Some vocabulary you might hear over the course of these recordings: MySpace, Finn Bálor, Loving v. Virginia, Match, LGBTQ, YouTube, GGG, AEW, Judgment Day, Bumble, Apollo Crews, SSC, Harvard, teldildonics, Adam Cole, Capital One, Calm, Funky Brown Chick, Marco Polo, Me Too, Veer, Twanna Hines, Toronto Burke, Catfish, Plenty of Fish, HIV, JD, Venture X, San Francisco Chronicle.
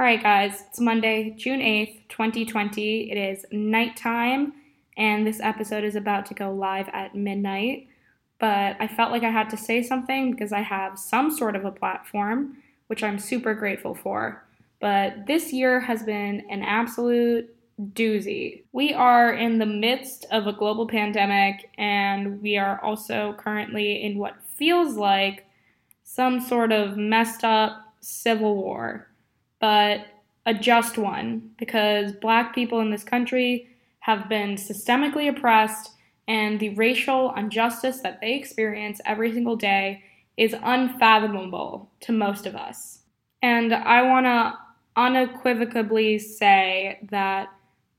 All right, guys, it's Monday, June 8th, 2020. It is nighttime, and this episode is about to go live at midnight. But I felt like I had to say something because I have some sort of a platform, which I'm super grateful for. But this year has been an absolute doozy. We are in the midst of a global pandemic, and we are also currently in what feels like some sort of messed up civil war. But a just one, because Black people in this country have been systemically oppressed, and the racial injustice that they experience every single day is unfathomable to most of us. And I want to unequivocally say that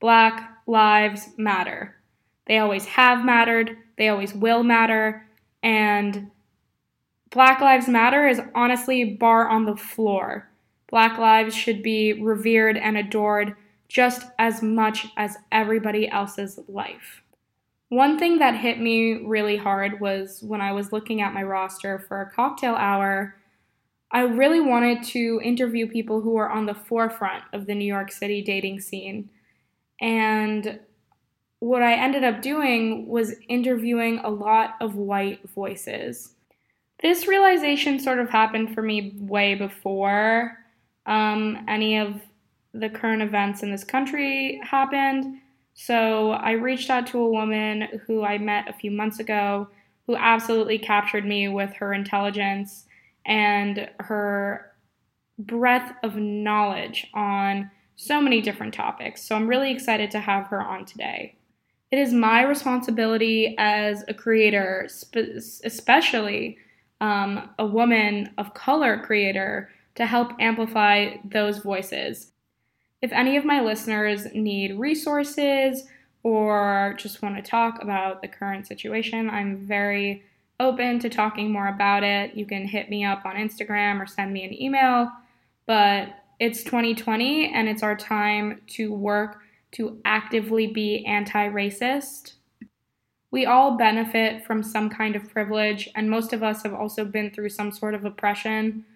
Black lives matter. They always have mattered, they always will matter, and Black Lives Matter is honestly bar on the floor. Black lives should be revered and adored just as much as everybody else's life. One thing that hit me really hard was when I was looking at my roster for a cocktail hour, I really wanted to interview people who are on the forefront of the New York City dating scene. And what I ended up doing was interviewing a lot of white voices. This realization sort of happened for me way before any of the current events in this country happened. So I reached out to a woman who I met a few months ago who absolutely captured me with her intelligence and her breadth of knowledge on so many different topics. So I'm really excited to have her on today. It is my responsibility as a creator, especially a woman of color creator, to help amplify those voices. If any of my listeners need resources or just want to talk about the current situation, I'm very open to talking more about it. You can hit me up on Instagram or send me an email, but it's 2020 and it's our time to work to actively be anti-racist. We all benefit from some kind of privilege, and most of us have also been through some sort of oppression.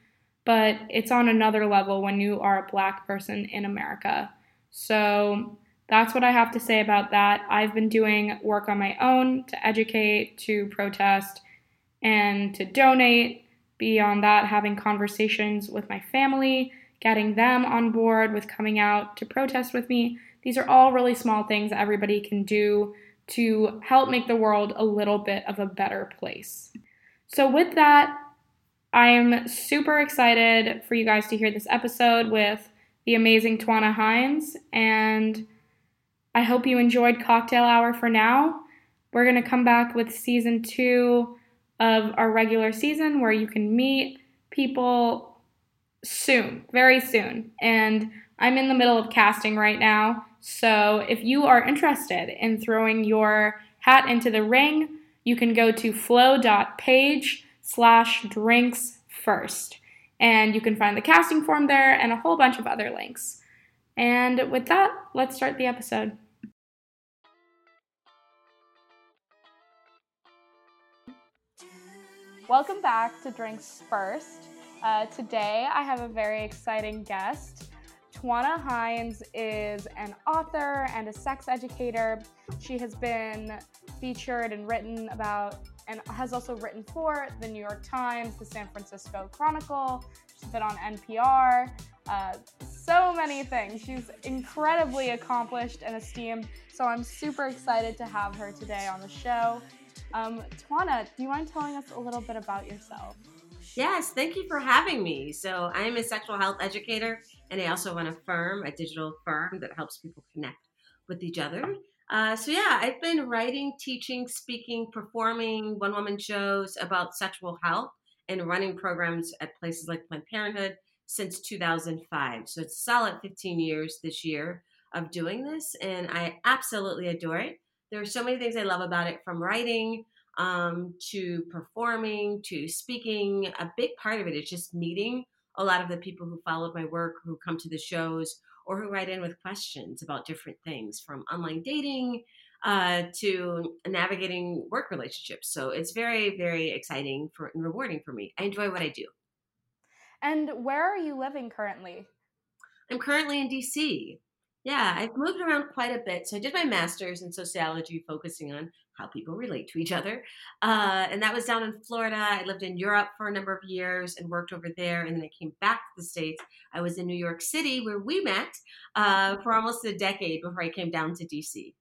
But it's on another level when you are a Black person in America. So that's what I have to say about that. I've been doing work on my own to educate, to protest, and to donate. Beyond that, having conversations with my family, getting them on board with coming out to protest with me. These are all really small things everybody can do to help make the world a little bit of a better place. So with that, I'm super excited for you guys to hear this episode with the amazing Twanna Hines, and I hope you enjoyed Cocktail Hour for now. We're going to come back with season 2 of our regular season where you can meet people soon, very soon. And I'm in the middle of casting right now, so if you are interested in throwing your hat into the ring, you can go to flow.page/Drinks First. And you can find the casting form there and a whole bunch of other links. And with that, let's start the episode. Welcome back to Drinks First. Today I have a very exciting guest. Twanna Hines is an author and a sex educator. She has been featured and written about and has also written for the New York Times, the San Francisco Chronicle. She's been on NPR, so many things. She's incredibly accomplished and esteemed, so I'm super excited to have her today on the show. Twanna, do you mind telling us a little bit about yourself? Yes, thank you for having me. So I'm a sexual health educator, and I also run a digital firm that helps people connect with each other. I've been writing, teaching, speaking, performing one-woman shows about sexual health and running programs at places like Planned Parenthood since 2005. So it's a solid 15 years this year of doing this, and I absolutely adore it. There are so many things I love about it, from writing to performing to speaking. A big part of it is just meeting a lot of the people who followed my work, who come to the shows, or who write in with questions about different things, from online dating to navigating work relationships. So it's very, very exciting and rewarding for me. I enjoy what I do. And where are you living currently? I'm currently in DC. Yeah, I've moved around quite a bit. So I did my master's in sociology, focusing on how people relate to each other. And that was down in Florida. I lived in Europe for a number of years and worked over there. And then I came back to the States. I was in New York City where we met for almost a decade before I came down to DC.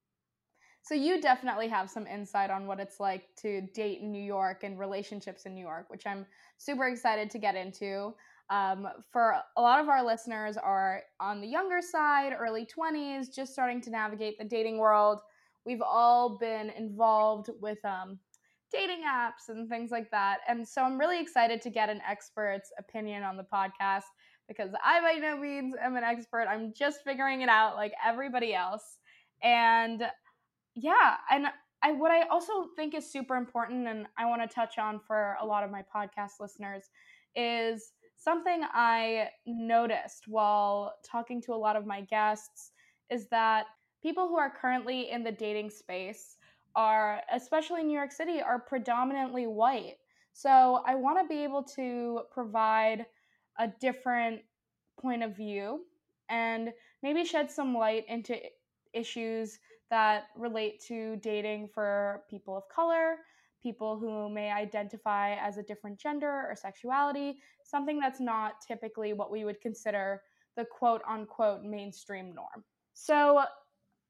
So you definitely have some insight on what it's like to date in New York and relationships in New York, which I'm super excited to get into. For a lot of our listeners are on the younger side, early 20s, just starting to navigate the dating world. We've all been involved with dating apps and things like that. And so I'm really excited to get an expert's opinion on the podcast because I by no means am an expert. I'm just figuring it out like everybody else. And what I also think is super important and I want to touch on for a lot of my podcast listeners is something I noticed while talking to a lot of my guests is that people who are currently in the dating space are, especially in New York City, are predominantly white. So I want to be able to provide a different point of view and maybe shed some light into issues that relate to dating for people of color, people who may identify as a different gender or sexuality, something that's not typically what we would consider the quote-unquote mainstream norm. So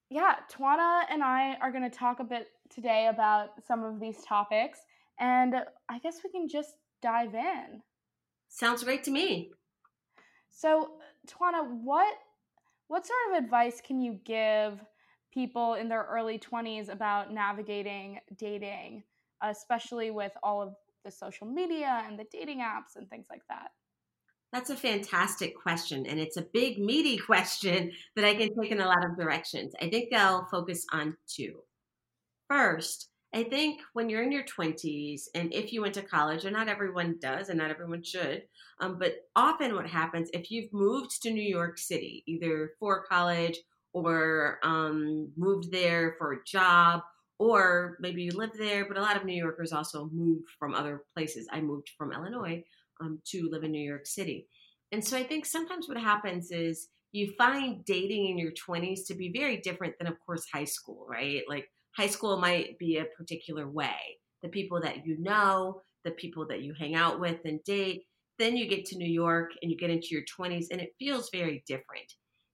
yeah, Twanna and I are going to talk a bit today about some of these topics, and I guess we can just dive in. Sounds great to me. So Twanna, what sort of advice can you give people in their early 20s about navigating dating, especially with all of the social media and the dating apps and things like that? That's a fantastic question, and it's a big, meaty question that I can take in a lot of directions. I think I'll focus on two. First, I think when you're in your 20s, and if you went to college, and not everyone does, and not everyone should, but often what happens if you've moved to New York City, either for college or moved there for a job, or maybe you live there, but a lot of New Yorkers also move from other places. I moved from Illinois to live in New York City. And so I think sometimes what happens is you find dating in your 20s to be very different than, of course, high school, right? Like high school might be a particular way. The people that you know, the people that you hang out with and date, then you get to New York and you get into your 20s and it feels very different.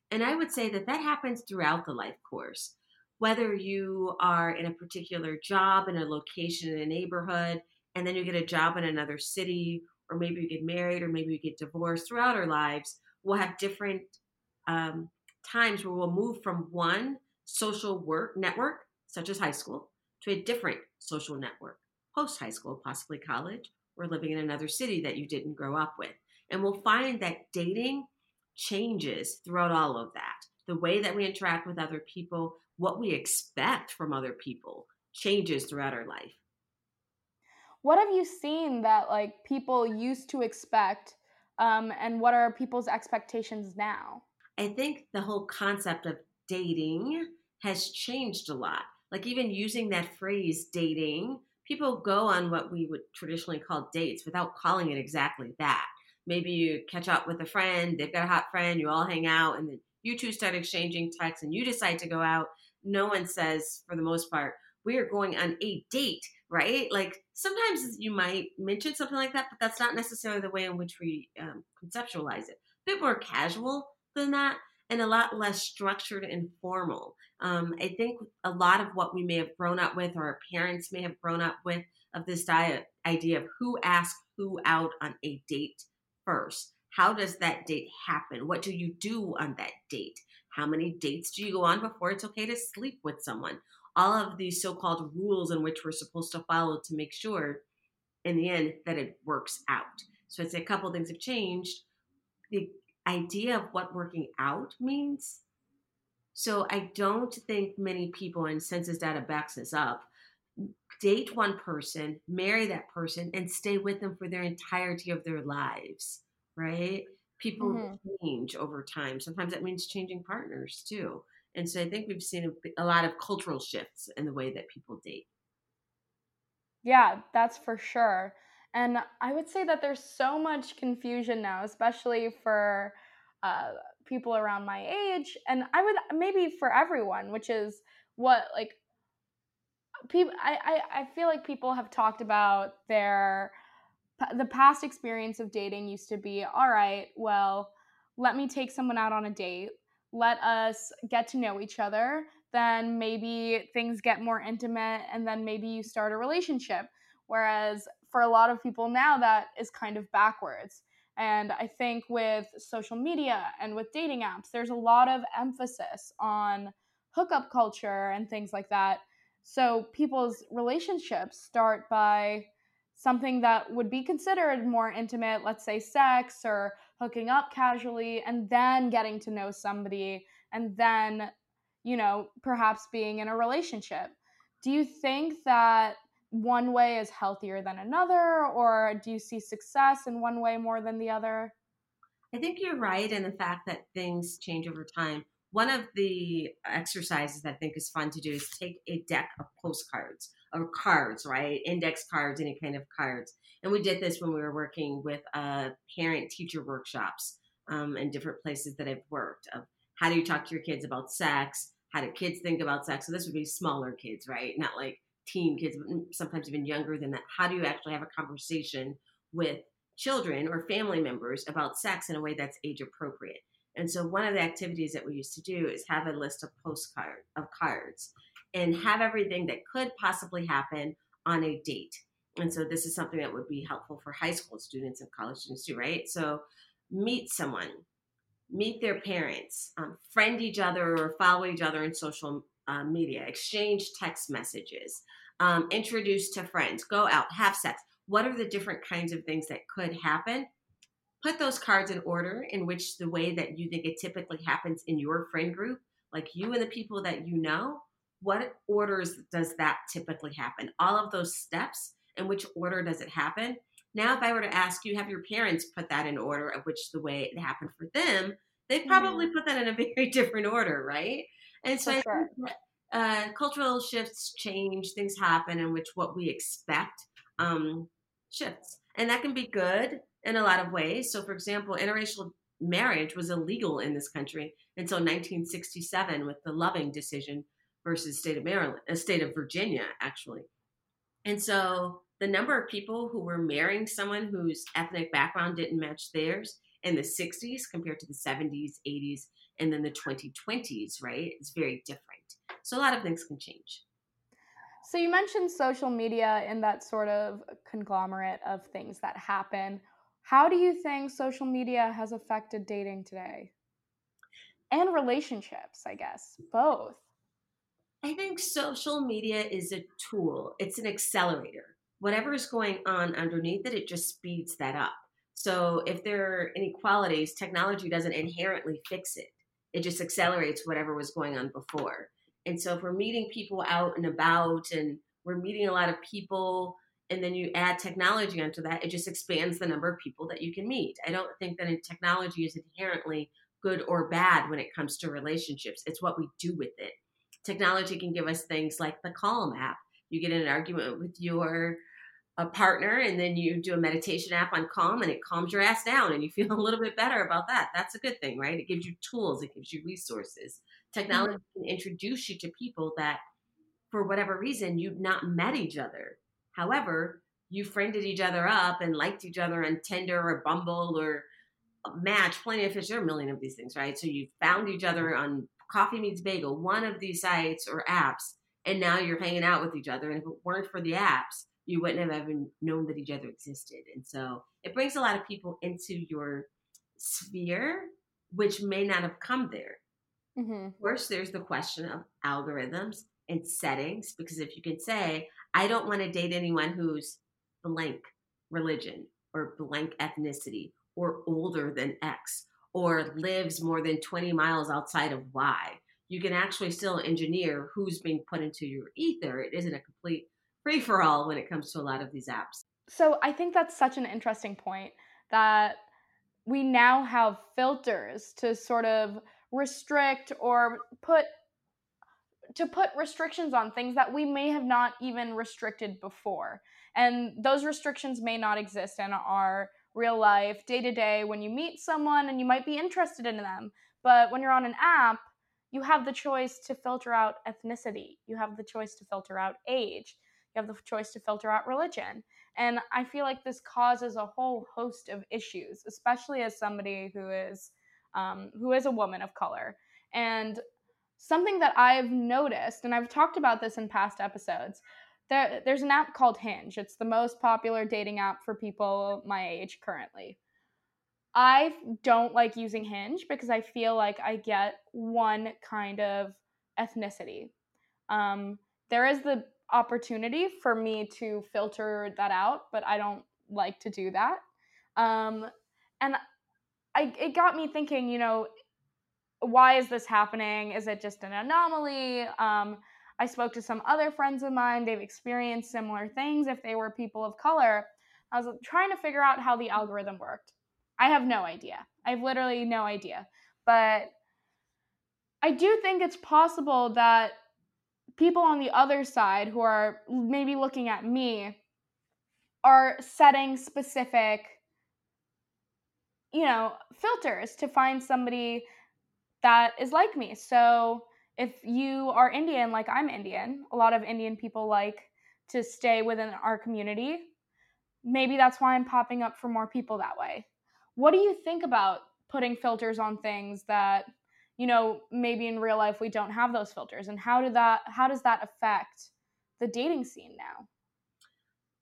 And I would say that that happens throughout the life course. Whether you are in a particular job, in a location, in a neighborhood, and then you get a job in another city, or maybe you get married, or maybe you get divorced, throughout our lives, we'll have different times where we'll move from one social work network, such as high school, to a different social network, post-high school, possibly college, or living in another city that you didn't grow up with. And we'll find that dating changes throughout all of that. The way that we interact with other people, what we expect from other people changes throughout our life. What have you seen that like people used to expect and what are people's expectations now? I think the whole concept of dating has changed a lot. Like even using that phrase dating, people go on what we would traditionally call dates without calling it exactly that. Maybe you catch up with a friend, they've got a hot friend, you all hang out, and then you two start exchanging texts and you decide to go out. No one says, for the most part, we are going on a date, right? Like sometimes you might mention something like that, but that's not necessarily the way in which we conceptualize it. A bit more casual than that and a lot less structured and formal. I think a lot of what we may have grown up with or our parents may have grown up with of this idea of who asks who out on a date first. How does that date happen? What do you do on that date? How many dates do you go on before it's okay to sleep with someone? All of these so-called rules in which we're supposed to follow to make sure in the end that it works out. So I'd say a couple of things have changed. The idea of what working out means. So I don't think many people, and census data backs this up, date one person, marry that person, and stay with them for their entirety of their lives. Right? People change over time. Sometimes that means changing partners too. And so I think we've seen a lot of cultural shifts in the way that people date. Yeah, that's for sure. And I would say that there's so much confusion now, especially for people around my age, and I would maybe for everyone, which is what like people I feel like people have talked about the past experience of dating used to be, all right, well, let me take someone out on a date, let us get to know each other, then maybe things get more intimate, and then maybe you start a relationship. Whereas for a lot of people now, that is kind of backwards. And I think with social media and with dating apps, there's a lot of emphasis on hookup culture and things like that. So people's relationships start by something that would be considered more intimate, let's say sex or hooking up casually, and then getting to know somebody, and then, you know, perhaps being in a relationship. Do you think that one way is healthier than another, or do you see success in one way more than the other? I think you're right in the fact that things change over time. One of the exercises that I think is fun to do is take a deck of postcards or cards, right? Index cards, any kind of cards. And we did this when we were working with parent-teacher workshops in different places that I've worked. How do you talk to your kids about sex? How do kids think about sex? So this would be smaller kids, right? Not like teen kids, sometimes even younger than that. How do you actually have a conversation with children or family members about sex in a way that's age appropriate? And so one of the activities that we used to do is have a list of cards and have everything that could possibly happen on a date. And so this is something that would be helpful for high school students and college students too, right? So meet someone, meet their parents, friend each other or follow each other in social media, exchange text messages, introduce to friends, go out, have sex. What are the different kinds of things that could happen? Put those cards in order in which the way that you think it typically happens in your friend group, like you and the people that you know, what orders does that typically happen? All of those steps, in which order does it happen? Now, if I were to ask you, have your parents put that in order of which the way it happened for them, they probably put that in a very different order, right? And so I think that, cultural shifts change, things happen in which what we expect shifts. And that can be good in a lot of ways. So for example, interracial marriage was illegal in this country until 1967 with the Loving decision versus state of Virginia, actually. And so the number of people who were marrying someone whose ethnic background didn't match theirs in the 60s compared to the 70s, 80s, and then the 2020s, right? It's very different. So a lot of things can change. So you mentioned social media and that sort of conglomerate of things that happen. How do you think social media has affected dating today? And relationships, I guess, both. I think social media is a tool. It's an accelerator. Whatever is going on underneath it, it just speeds that up. So if there are inequalities, technology doesn't inherently fix it. It just accelerates whatever was going on before. And so if we're meeting people out and about and we're meeting a lot of people, and then you add technology onto that, it just expands the number of people that you can meet. I don't think that technology is inherently good or bad when it comes to relationships. It's what we do with it. Technology can give us things like the Calm app. You get in an argument with your partner, and then you do a meditation app on Calm, and it calms your ass down, and you feel a little bit better about that. That's a good thing, right? It gives you tools. It gives you resources. Technology can introduce you to people that, for whatever reason, you've not met each other. However, you friended each other up and liked each other on Tinder or Bumble or Match, Plenty of Fish. There are a million of these things, right? So you found each other on Coffee Meets Bagel, one of these sites or apps, and now you're hanging out with each other. And if it weren't for the apps, you wouldn't have even known that each other existed. And so it brings a lot of people into your sphere, which may not have come there. Mm-hmm. Of course, there's the question of algorithms and settings, because if you can say, I don't want to date anyone who's blank religion or blank ethnicity or older than X or lives more than 20 miles outside of Y. You can actually still engineer who's being put into your ether. It isn't a complete free-for-all when it comes to a lot of these apps. So I think that's such an interesting point that we now have filters to sort of restrict or put restrictions on things that we may have not even restricted before. And those restrictions may not exist and are real life, day-to-day, when you meet someone and you might be interested in them. But when you're on an app, you have the choice to filter out ethnicity. You have the choice to filter out age. You have the choice to filter out religion. And I feel like this causes a whole host of issues, especially as somebody who is a woman of color. And something that I've noticed, and I've talked about this in past episodes, there's an app called Hinge. It's the most popular dating app for people my age currently. I don't like using Hinge because I feel like I get one kind of ethnicity. There is the opportunity for me to filter that out, but I don't like to do that. It got me thinking, you know, why is this happening? Is it just an anomaly? I spoke to some other friends of mine. They've experienced similar things if they were people of color. I was trying to figure out how the algorithm worked. I have no idea. I have literally no idea. But I do think it's possible that people on the other side who are maybe looking at me are setting specific, you know, filters to find somebody that is like me. So if you are Indian, like I'm Indian, a lot of Indian people like to stay within our community. Maybe that's why I'm popping up for more people that way. What do you think about putting filters on things that, you know, maybe in real life we don't have those filters? And how does that affect the dating scene now?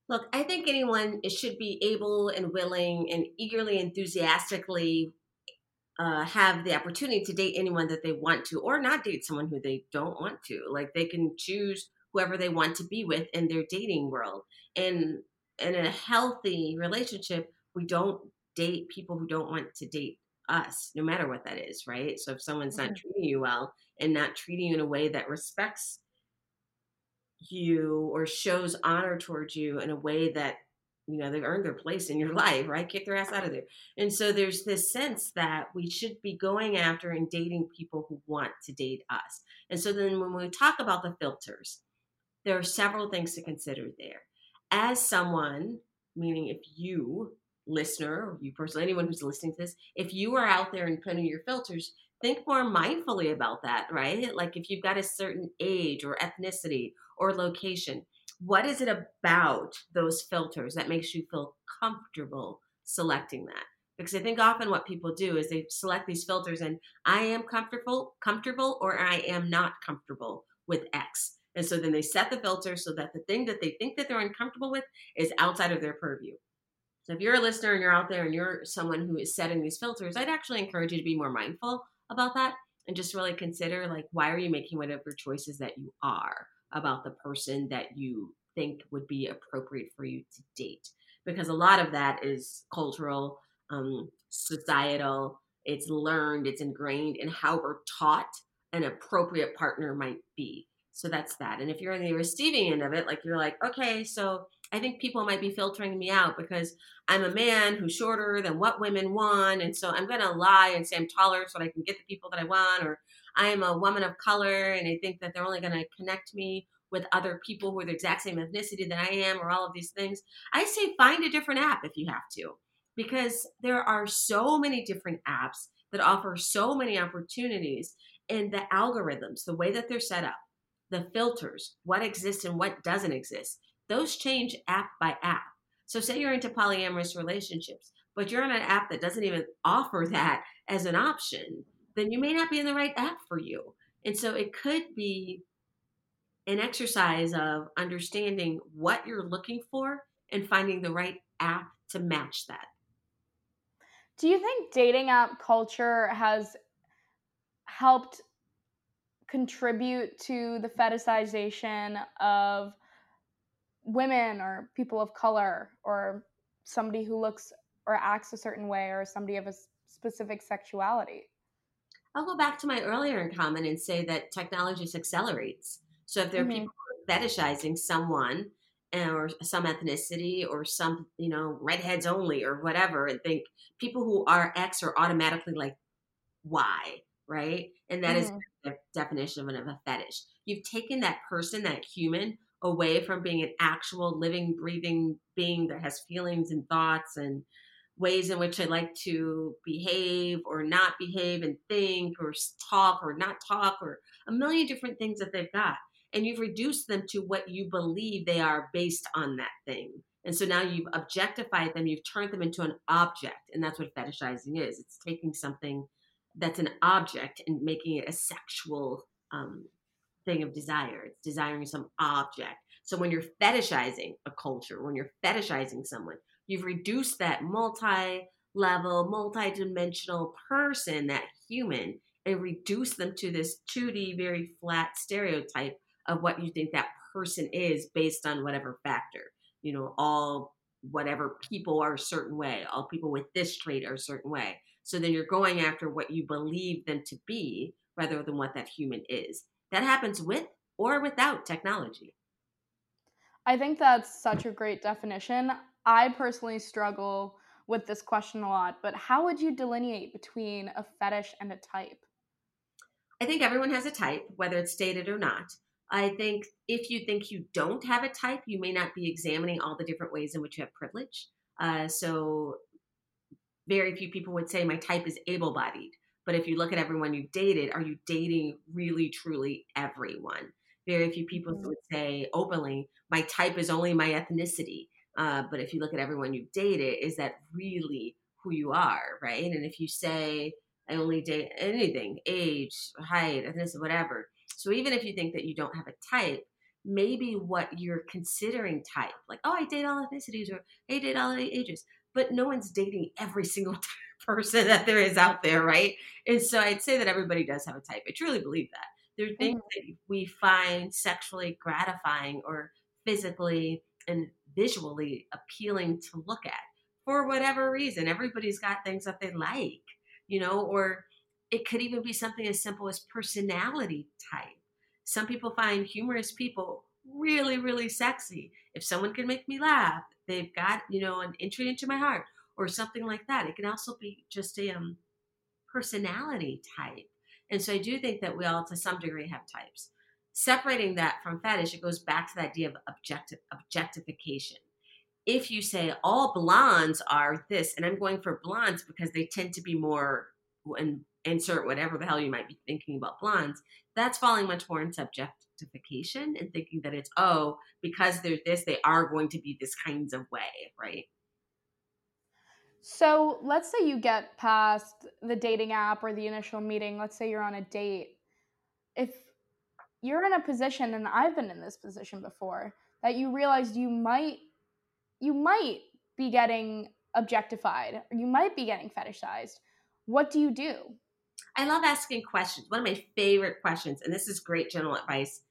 Look, I think anyone should be able and willing and eagerly, enthusiastically have the opportunity to date anyone that they want to, or not date someone who they don't want to. Like, they can choose whoever they want to be with in their dating world. And in a healthy relationship, we don't date people who don't want to date us, no matter what that is, right? So if someone's not treating you well and not treating you in a way that respects you or shows honor towards you in a way that, you know, they've earned their place in your life, right? Kick their ass out of there. And so there's this sense that we should be going after and dating people who want to date us. And so then when we talk about the filters, there are several things to consider there. As someone, meaning if you, listener, you personally, anyone who's listening to this, if you are out there and putting your filters, think more mindfully about that, right? Like, if you've got a certain age or ethnicity or location, what is it about those filters that makes you feel comfortable selecting that? Because I think often what people do is they select these filters and I am comfortable, or I am not comfortable with X. And so then they set the filter so that the thing that they think that they're uncomfortable with is outside of their purview. So if you're a listener and you're out there and you're someone who is setting these filters, I'd actually encourage you to be more mindful about that and just really consider, like, why are you making whatever choices that you are about the person that you think would be appropriate for you to date? Because a lot of that is cultural, societal, it's learned, it's ingrained in how we're taught an appropriate partner might be. So that's that. And if you're on the receiving end of it, like, you're like, okay, so I think people might be filtering me out because I'm a man who's shorter than what women want. And so I'm going to lie and say I'm taller so that I can get the people that I want. Or I'm a woman of color and I think that they're only going to connect me with other people who are the exact same ethnicity that I am, or all of these things. I say find a different app if you have to, because there are so many different apps that offer so many opportunities, and the algorithms, the way that they're set up, the filters, what exists and what doesn't exist, those change app by app. So say you're into polyamorous relationships, but you're on an app that doesn't even offer that as an option, then you may not be in the right app for you. And so it could be an exercise of understanding what you're looking for and finding the right app to match that. Do you think dating app culture has helped contribute to the fetishization of women or people of color, or somebody who looks or acts a certain way, or somebody of a specific sexuality? I'll go back to my earlier comment and say that technology just accelerates. So if there are people who are fetishizing someone or some ethnicity or some, you know, redheads only or whatever, and think people who are X are automatically like Y, right? And that is the definition of a fetish. You've taken that person, that human, away from being an actual living, breathing being that has feelings and thoughts and ways in which I like to behave or not behave and think or talk or not talk or a million different things that they've got. And you've reduced them to what you believe they are based on that thing. And so now you've objectified them, you've turned them into an object. And that's what fetishizing is. It's taking something that's an object and making it a sexual thing of desire. It's desiring some object. So when you're fetishizing a culture, when you're fetishizing someone, you've reduced that multi-level, multi-dimensional person, that human, and reduced them to this 2D, very flat stereotype of what you think that person is based on whatever factor. You know, all whatever people are a certain way, all people with this trait are a certain way. So then you're going after what you believe them to be rather than what that human is. That happens with or without technology. I think that's such a great definition. I personally struggle with this question a lot, but how would you delineate between a fetish and a type? I think everyone has a type, whether it's stated or not. I think if you think you don't have a type, you may not be examining all the different ways in which you have privilege. So very few people would say my type is able-bodied. But if you look at everyone you've dated, are you dating really, truly everyone? Very few people would say openly, my type is only my ethnicity. But if you look at everyone you've dated, is that really who you are, right? And if you say, I only date anything, age, height, ethnicity, whatever. So even if you think that you don't have a type, maybe what you're considering type, like, oh, I date all ethnicities or I date all ages, but no one's dating every single person that there is out there, right? And so I'd say that everybody does have a type. I truly believe that. There are things that we find sexually gratifying or physically and visually appealing to look at for whatever reason. Everybody's got things that they like, you know, or it could even be something as simple as personality type. Some people find humorous people really, really sexy. If someone can make me laugh, they've got, you know, an entry into my heart or something like that. It can also be just a personality type. And so I do think that we all, to some degree, have types. Separating that from fetish, it goes back to the idea of objectification. If you say all blondes are this, and I'm going for blondes because they tend to be more and insert whatever the hell you might be thinking about blondes, that's falling much more into objectification and thinking that it's, oh, because they're this, they are going to be this kinds of way, right? So let's say you get past the dating app or the initial meeting. Let's say you're on a date. If you're in a position, and I've been in this position before, that you realize you might be getting objectified, or you might be getting fetishized, what do you do? I love asking questions. One of my favorite questions, and this is great general advice,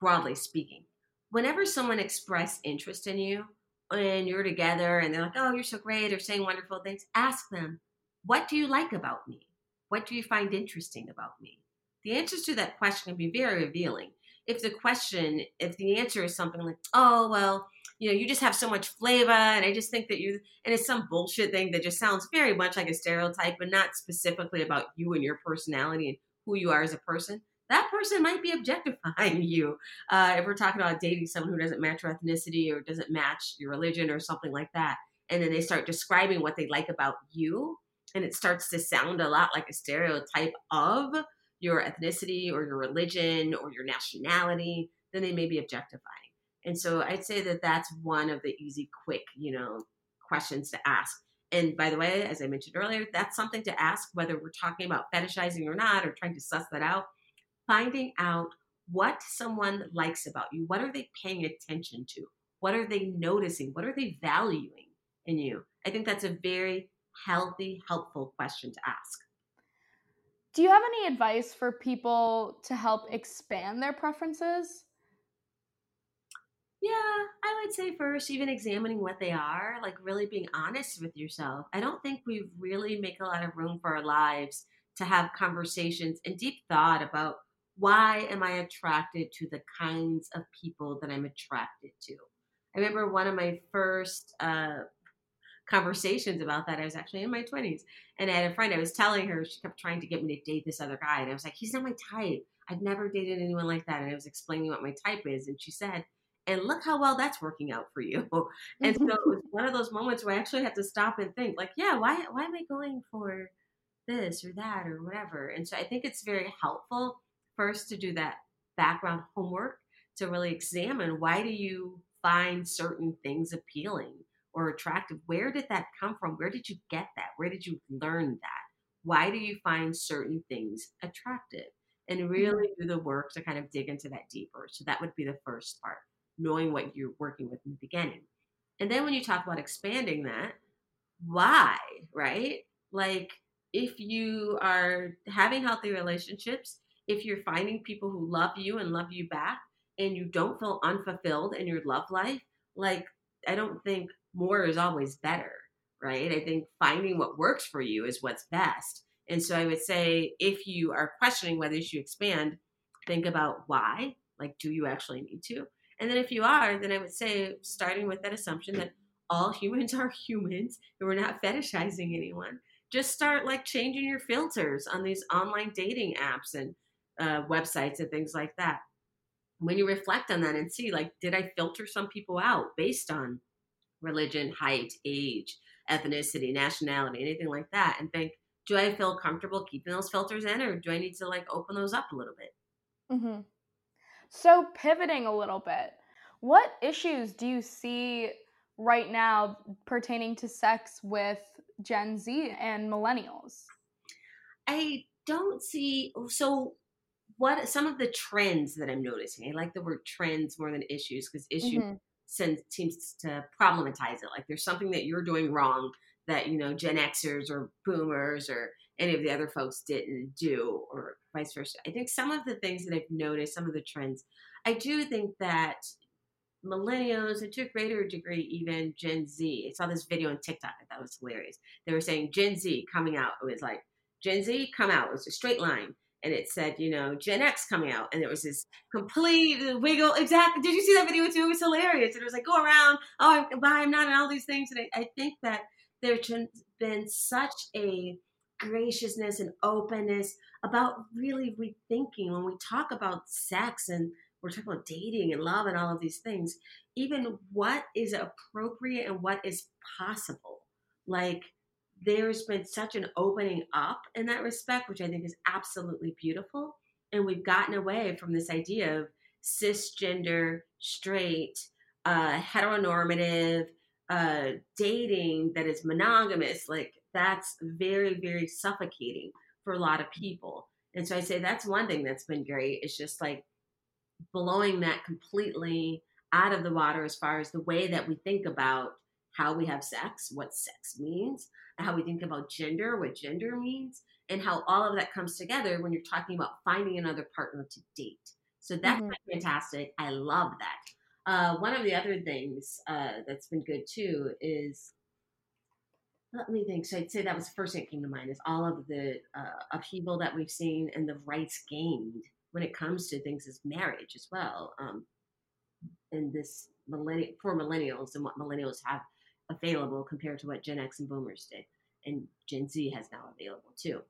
broadly speaking. Whenever someone expresses interest in you and you're together and they're like, oh, you're so great, or saying wonderful things, ask them, what do you like about me? What do you find interesting about me? The answers to that question can be very revealing. If the answer is something like, oh, well, you know, you just have so much flavor, and I just think that you, and it's some bullshit thing that just sounds very much like a stereotype, but not specifically about you and your personality and who you are as a person, that person might be objectifying you. If we're talking about dating someone who doesn't match your ethnicity or doesn't match your religion or something like that, and then they start describing what they like about you, and it starts to sound a lot like a stereotype of your ethnicity or your religion or your nationality, then they may be objectifying. And so I'd say that that's one of the easy, quick, you know, questions to ask. And by the way, as I mentioned earlier, that's something to ask, whether we're talking about fetishizing or not, or trying to suss that out, finding out what someone likes about you. What are they paying attention to? What are they noticing? What are they valuing in you? I think that's a very healthy, helpful question to ask. Do you have any advice for people to help expand their preferences? Yeah, I would say first, even examining what they are, like really being honest with yourself. I don't think we really make a lot of room for our lives to have conversations and deep thought about why am I attracted to the kinds of people that I'm attracted to. I remember one of my first conversations about that. I was actually in my 20s, and I had a friend. I was telling her, she kept trying to get me to date this other guy, and I was like, he's not my type. I've never dated anyone like that. And I was explaining what my type is, and she said, And look how well that's working out for you. And so it was one of those moments where I actually had to stop and think, like, yeah, why am I going for this or that or whatever? And so I think it's very helpful first to do that background homework, to really examine, why do you find certain things appealing or attractive? Where did that come from? Where did you get that? Where did you learn that? Why do you find certain things attractive? And really do the work to kind of dig into that deeper. So that would be the first part, knowing what you're working with in the beginning. And then when you talk about expanding that, why, right? Like, if you are having healthy relationships, if you're finding people who love you and love you back, and you don't feel unfulfilled in your love life, like, I don't think more is always better, right? I think finding what works for you is what's best. And so I would say, if you are questioning whether you should expand, think about why, like, do you actually need to? And then if you are, then I would say, starting with that assumption that all humans are humans and we're not fetishizing anyone, just start like changing your filters on these online dating apps and websites and things like that. When you reflect on that and see, like, did I filter some people out based on religion, height, age, ethnicity, nationality, anything like that, and think, do I feel comfortable keeping those filters in, or do I need to like open those up a little bit? Mm-hmm. So pivoting a little bit, what issues do you see right now pertaining to sex with Gen Z and millennials? I don't see, so what some of the trends that I'm noticing, I like the word trends more than issues, because issues seems to problematize it. Like, there's something that you're doing wrong that, you know, Gen Xers or boomers or any of the other folks didn't do, or vice versa. I think some of the things that I've noticed, some of the trends, I do think that millennials, and to a greater degree, even Gen Z, I saw this video on TikTok that I thought was hilarious. They were saying Gen Z coming out. It was like, Gen Z come out. It was a straight line. And it said, you know, Gen X coming out. And there was this complete wiggle. Exactly. Did you see that video too? It was hilarious. And it was like, go around. Oh, I'm bi, I'm not, and all these things. And I think that there's been such a graciousness and openness about really rethinking when we talk about sex, and we're talking about dating and love and all of these things, even what is appropriate and what is possible. Like, there's been such an opening up in that respect, which I think is absolutely beautiful. And we've gotten away from this idea of cisgender, straight, heteronormative, dating that is monogamous. Like, that's very, very suffocating for a lot of people. And so I say that's one thing that's been great. It's just like blowing that completely out of the water as far as the way that we think about how we have sex, what sex means, how we think about gender, what gender means, and how all of that comes together when you're talking about finding another partner to date. So that's fantastic. I love that. One of the other things that's been good too is, let me think. So I'd say that was the first thing that came to mind, is all of the upheaval that we've seen and the rights gained when it comes to things as marriage as well. And this for millennials and what millennials have available compared to what Gen X and boomers did, and Gen Z has now available too,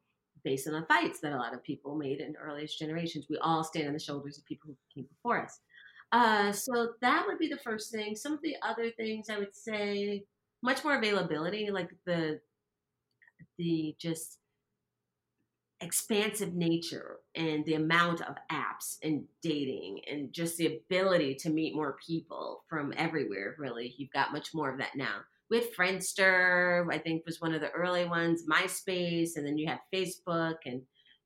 based on the fights that a lot of people made in the earliest generations. We all stand on the shoulders of people who came before us. So that would be the first thing. Some of the other things I would say, much more availability, like the just expansive nature and the amount of apps and dating, and just the ability to meet more people from everywhere. Really, you've got much more of that now with Friendster, I think was one of the early ones, MySpace, and then you have Facebook and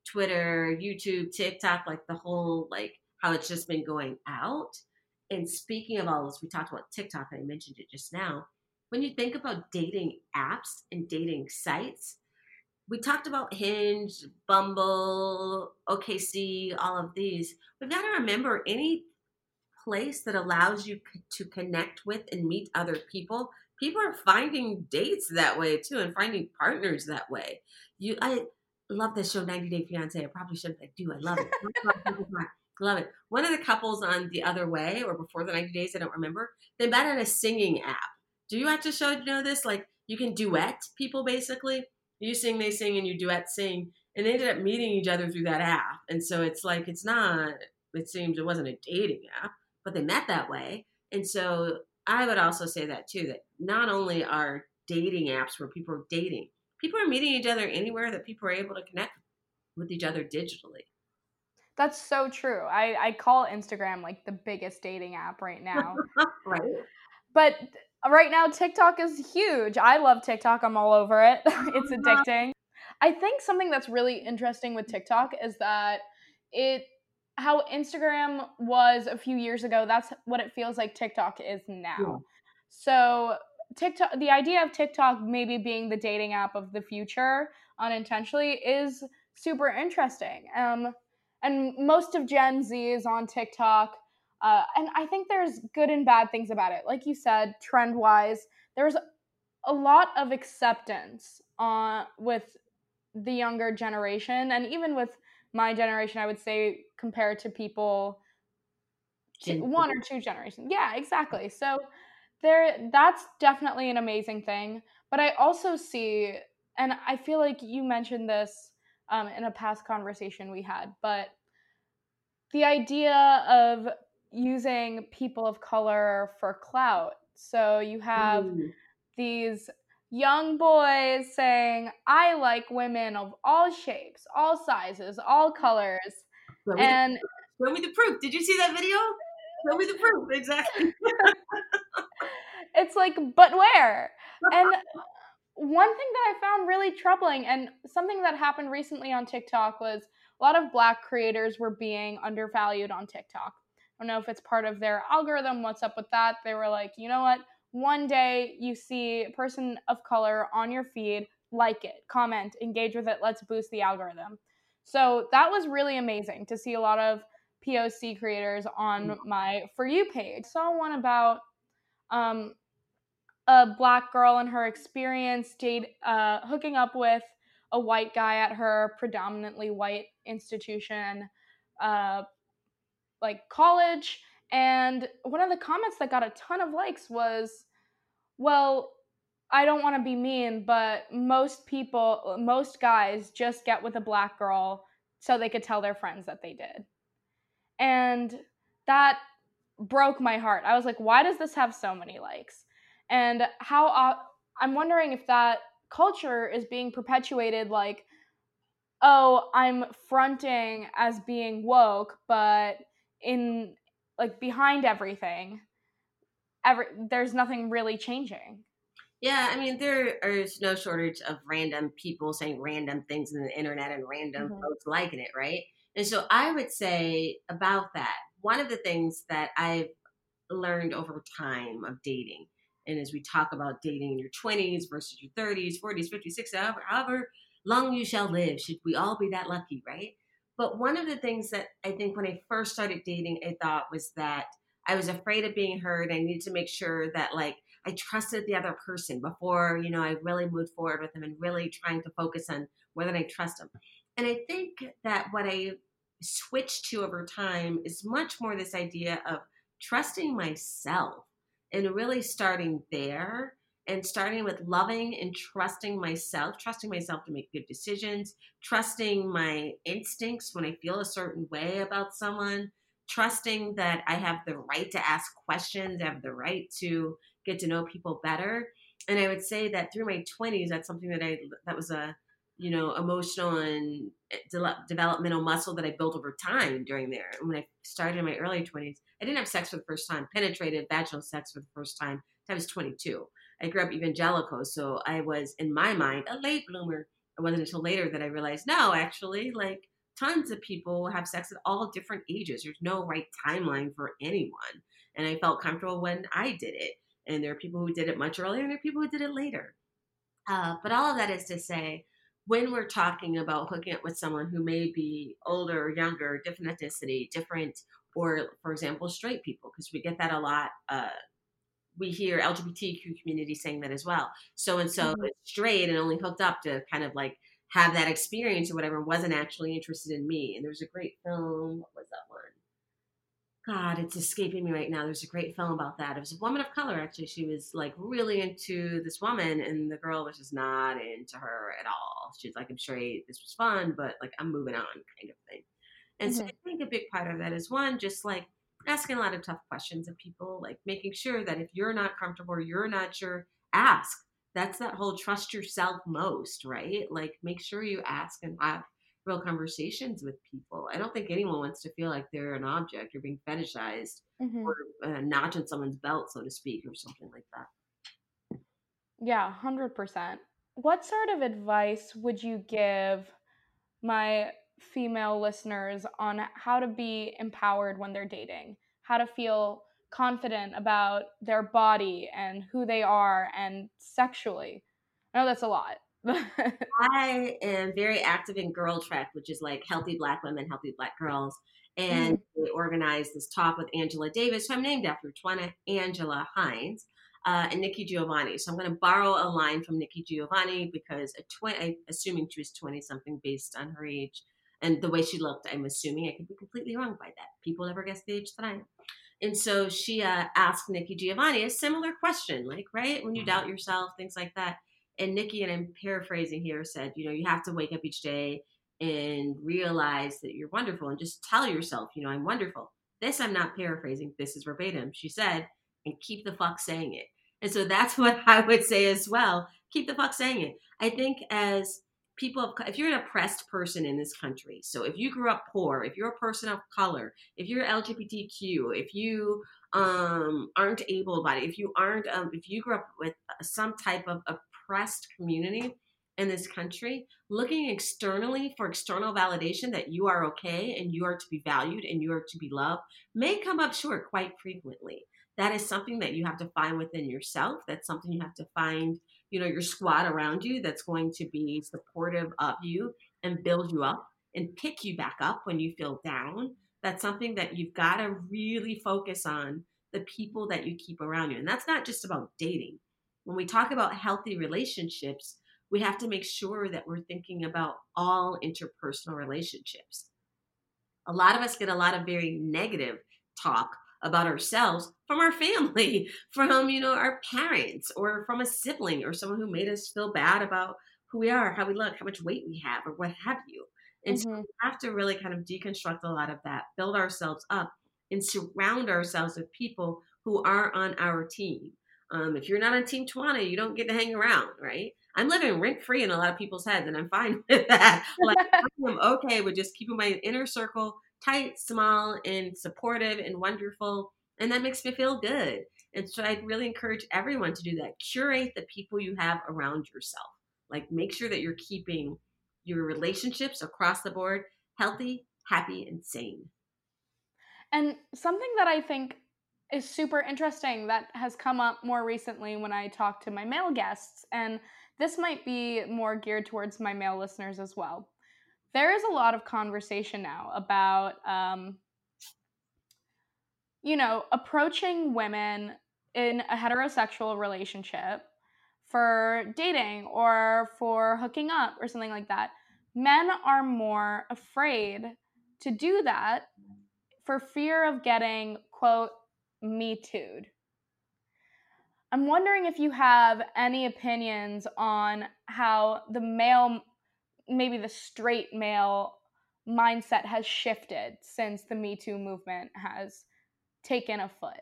Twitter, YouTube, TikTok, like the whole, like how it's just been going out. And speaking of all this, we talked about TikTok, and I mentioned it just now. When you think about dating apps and dating sites, we talked about Hinge, Bumble, OKC, all of these. We've got to remember, any place that allows you to connect with and meet other people, people are finding dates that way too, and finding partners that way. I love this show, 90 Day Fiancé. I probably shouldn't, but I do. I love it. Love it. One of the couples on The Other Way, or Before the 90 Days, I don't remember, they met on a singing app. Do you have to show, you know this? Like, you can duet people basically. You sing, they sing, and you duet sing. And they ended up meeting each other through that app. And so it's like, it seems it wasn't a dating app, but they met that way. And so I would also say that too, that not only are dating apps where people are dating, people are meeting each other anywhere that people are able to connect with each other digitally. That's so true. I call Instagram like the biggest dating app right now. Right. But right now, TikTok is huge. I love TikTok. I'm all over it. It's addicting. I think something that's really interesting with TikTok is that how Instagram was a few years ago, that's what it feels like TikTok is now. Yeah. So TikTok, the idea of TikTok maybe being the dating app of the future unintentionally is super interesting. And most of Gen Z is on TikTok. And I think there's good and bad things about it. Like you said, trend-wise, there's a lot of acceptance with the younger generation. And even with my generation, I would say, compared to people one or two generations. Yeah, exactly. So that's definitely an amazing thing. But I also see, and I feel like you mentioned this in a past conversation we had, but the idea of using people of color for clout. So you have these young boys saying, I like women of all shapes, all sizes, all colors. Show me the proof. Did you see that video? Show me the proof. Exactly. It's like, but where? And one thing that I found really troubling, and something that happened recently on TikTok, was a lot of Black creators were being undervalued on TikTok. I don't know if it's part of their algorithm. What's up with that? They were like, you know what? One day you see a person of color on your feed, like it, comment, engage with it. Let's boost the algorithm. So that was really amazing to see a lot of POC creators on my For You page. I saw one about a Black girl and her experience hooking up with a white guy at her predominantly white institution, like college. And one of the comments that got a ton of likes was, well, I don't want to be mean, but most guys just get with a Black girl so they could tell their friends that they did. And that broke my heart. I was like, why does this have so many likes? And I'm wondering if that culture is being perpetuated, like, oh, I'm fronting as being woke, but in like behind everything, there's nothing really changing. Yeah, I mean, there is no shortage of random people saying random things on the internet and random folks liking it, right? And so I would say about that, one of the things that I've learned over time of dating, and as we talk about dating in your 20s versus your 30s, 40s, 50s, 60s, however long you shall live, should we all be that lucky, right? But one of the things that I think when I first started dating, I thought was that I was afraid of being heard. I needed to make sure that, like, I trusted the other person before, you know, I really moved forward with them and really trying to focus on whether I trust them. And I think that what I switched to over time is much more this idea of trusting myself. And really starting there and starting with loving and trusting myself to make good decisions, trusting my instincts when I feel a certain way about someone, trusting that I have the right to ask questions, I have the right to get to know people better. And I would say that through my 20s, that's something that was a, you know, emotional and developmental muscle that I built over time during there. And when I started in my early 20s, I didn't have sex for the first time, penetrative vaginal sex for the first time. I was 22. I grew up evangelical, so I was, in my mind, a late bloomer. It wasn't until later that I realized, no, actually, like, tons of people have sex at all different ages. There's no right timeline for anyone. And I felt comfortable when I did it. And there are people who did it much earlier, and there are people who did it later. But all of that is to say, when we're talking about hooking up with someone who may be older, younger, different ethnicity, different, or, for example, straight people, because we get that a lot. We hear LGBTQ community saying that as well. So-and-so is straight and only hooked up to kind of like have that experience or whatever, wasn't actually interested in me. And there's a great film. What was that one? God, it's escaping me right now. There's a great film about that. It was a woman of color, actually. She was like really into this woman, and the girl was just not into her at all. She's like, I'm straight. This was fun, but like I'm moving on kind of thing. And so I think a big part of that is, one, just like asking a lot of tough questions of people, like making sure that if you're not comfortable, you're not sure, ask. That's that whole trust yourself most, right? Like, make sure you ask and have real conversations with people. I don't think anyone wants to feel like they're an object or being fetishized or a notch in someone's belt, so to speak, or something like that. Yeah, 100%. What sort of advice would you give my female listeners on how to be empowered when they're dating, how to feel confident about their body and who they are and sexually? I know that's a lot. I am very active in Girl Trek, which is like healthy Black women, healthy Black girls. And we organized this talk with Angela Davis, who I'm named after, Twanna Angela Hines, and Nikki Giovanni. So I'm going to borrow a line from Nikki Giovanni because I'm assuming she was 20-something based on her age and the way she looked. I'm assuming, I could be completely wrong by that. People never guess the age that I am. And so she asked Nikki Giovanni a similar question, like, right, when you doubt yourself, things like that. And Nikki, and I'm paraphrasing here, said, you know, you have to wake up each day and realize that you're wonderful and just tell yourself, you know, I'm wonderful. This I'm not paraphrasing. This is verbatim. She said, and keep the fuck saying it. And so that's what I would say as well. Keep the fuck saying it. I think as people, if you're an oppressed person in this country, so if you grew up poor, if you're a person of color, if you're LGBTQ, if you aren't able-bodied, if you aren't, if you grew up with some type of oppressed community in this country, looking externally for external validation that you are okay and you are to be valued and you are to be loved may come up short quite frequently. That is something that you have to find within yourself. That's something you have to find, you know, your squad around you that's going to be supportive of you and build you up and pick you back up when you feel down. That's something that you've got to really focus on, the people that you keep around you. And that's not just about dating. When we talk about healthy relationships, we have to make sure that we're thinking about all interpersonal relationships. A lot of us get a lot of very negative talk about ourselves from our family, from, you know, our parents, or from a sibling or someone who made us feel bad about who we are, how we look, how much weight we have, or what have you. And so we have to really kind of deconstruct a lot of that, build ourselves up, and surround ourselves with people who are on our team. If you're not on Team Twanna, you don't get to hang around, right? I'm living rent-free in a lot of people's heads, and I'm fine with that. Like, I'm okay with just keeping my inner circle tight, small, and supportive and wonderful, and that makes me feel good. And so I'd really encourage everyone to do that. Curate the people you have around yourself. Like, make sure that you're keeping your relationships across the board healthy, happy, and sane. And something that I think is super interesting that has come up more recently when I talk to my male guests, and this might be more geared towards my male listeners as well. There is a lot of conversation now about, you know, approaching women in a heterosexual relationship for dating or for hooking up or something like that. Men are more afraid to do that for fear of getting, quote, Me Too'd. I'm wondering if you have any opinions on how the male, maybe the straight male mindset has shifted since the Me Too movement has taken a foot.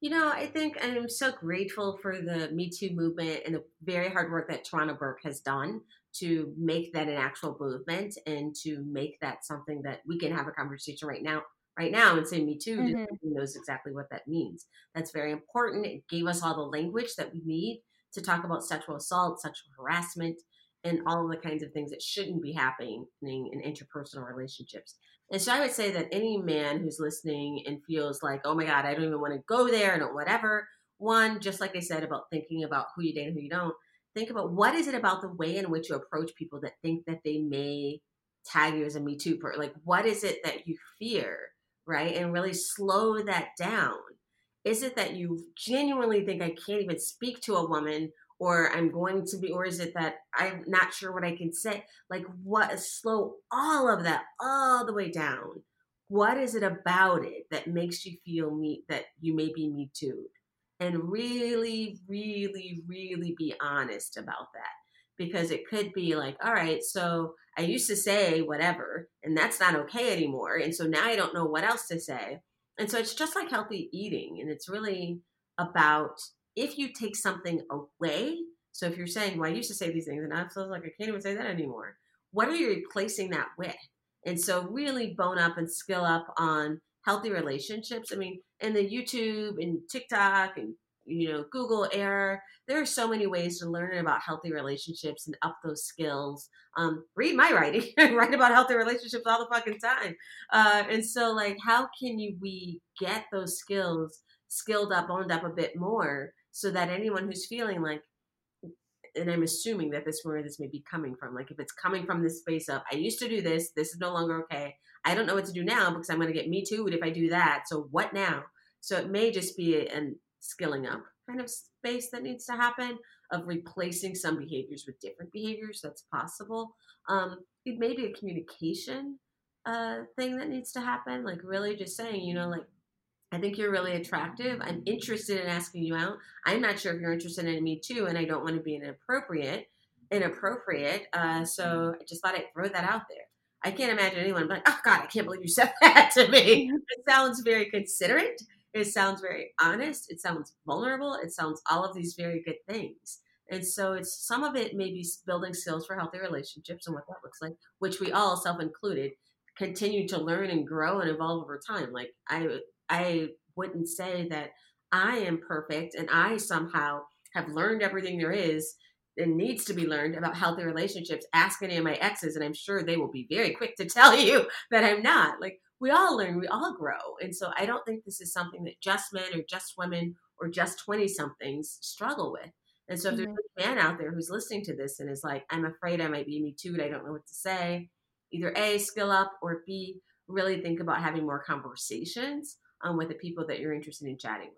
You know, I think I'm so grateful for the Me Too movement and the very hard work that Toronto Burke has done to make that an actual movement and to make that something that we can have a conversation right now and say Me Too. Who knows exactly what that means. That's very important. It gave us all the language that we need to talk about sexual assault, sexual harassment, and all the kinds of things that shouldn't be happening in interpersonal relationships. And so I would say that any man who's listening and feels like, oh my God, I don't even want to go there and whatever, one, just like I said about thinking about who you date and who you don't, think about what is it about the way in which you approach people that think that they may tag you as a Me Too person. Like, what is it that you fear, right? And really slow that down. Is it that you genuinely think I can't even speak to a woman, or I'm going to be, or is it that I'm not sure what I can say? Like, what? Slow all of that all the way down. What is it about it that makes you feel that you may be Me Too'd? And really, really, really be honest about that. Because it could be like, all right, so I used to say whatever, and that's not okay anymore. And so now I don't know what else to say. And so it's just like healthy eating. And it's really about if you take something away. So if you're saying, well, I used to say these things and I feel like I can't even say that anymore. What are you replacing that with? And so really bone up and skill up on healthy relationships. I mean, in the YouTube and TikTok and, you know, Google era, there are so many ways to learn about healthy relationships and up those skills. Read my writing. I write about healthy relationships all the fucking time. And so like, how can we get those skills skilled up, owned up a bit more so that anyone who's feeling like, and I'm assuming that this where this may be coming from, like if it's coming from this space of, I used to do this, this is no longer okay. I don't know what to do now because I'm going to get Me Too'd if I do that. So what now? So it may just be a skilling up kind of space that needs to happen of replacing some behaviors with different behaviors. That's possible. It may be a communication thing that needs to happen. Like really just saying, you know, like, I think you're really attractive. I'm interested in asking you out. I'm not sure if you're interested in me too, and I don't want to be inappropriate. So I just thought I'd throw that out there. I can't imagine anyone like, oh God, I can't believe you said that to me. It sounds very considerate. It sounds very honest. It sounds vulnerable. It sounds all of these very good things. And so it's some of it may be building skills for healthy relationships and what that looks like, which we all, self included, continue to learn and grow and evolve over time. Like I wouldn't say that I am perfect and I somehow have learned everything there is and needs to be learned about healthy relationships. Ask any of my exes, and I'm sure they will be very quick to tell you that I'm not. Like, we all learn, we all grow. And so I don't think this is something that just men or just women or just 20-somethings struggle with. And so if there's a man out there who's listening to this and is like, I'm afraid I might be Me Too'd, I don't know what to say, either A, skill up, or B, really think about having more conversations with the people that you're interested in chatting with.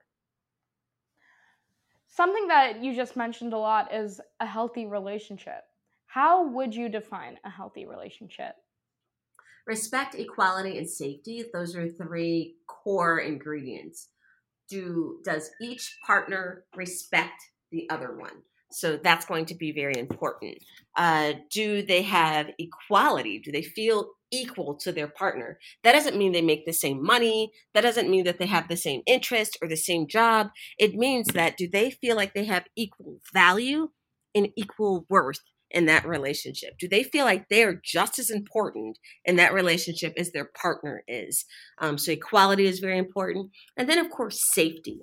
Something that you just mentioned a lot is a healthy relationship. How would you define a healthy relationship? Respect, equality, and safety. Those are three core ingredients. Does each partner respect the other one? So that's going to be very important. Do they have equality? Do they feel equal to their partner? That doesn't mean they make the same money. That doesn't mean that they have the same interest or the same job. It means that do they feel like they have equal value and equal worth in that relationship? Do they feel like they are just as important in that relationship as their partner is? So equality is very important. And then, of course, safety.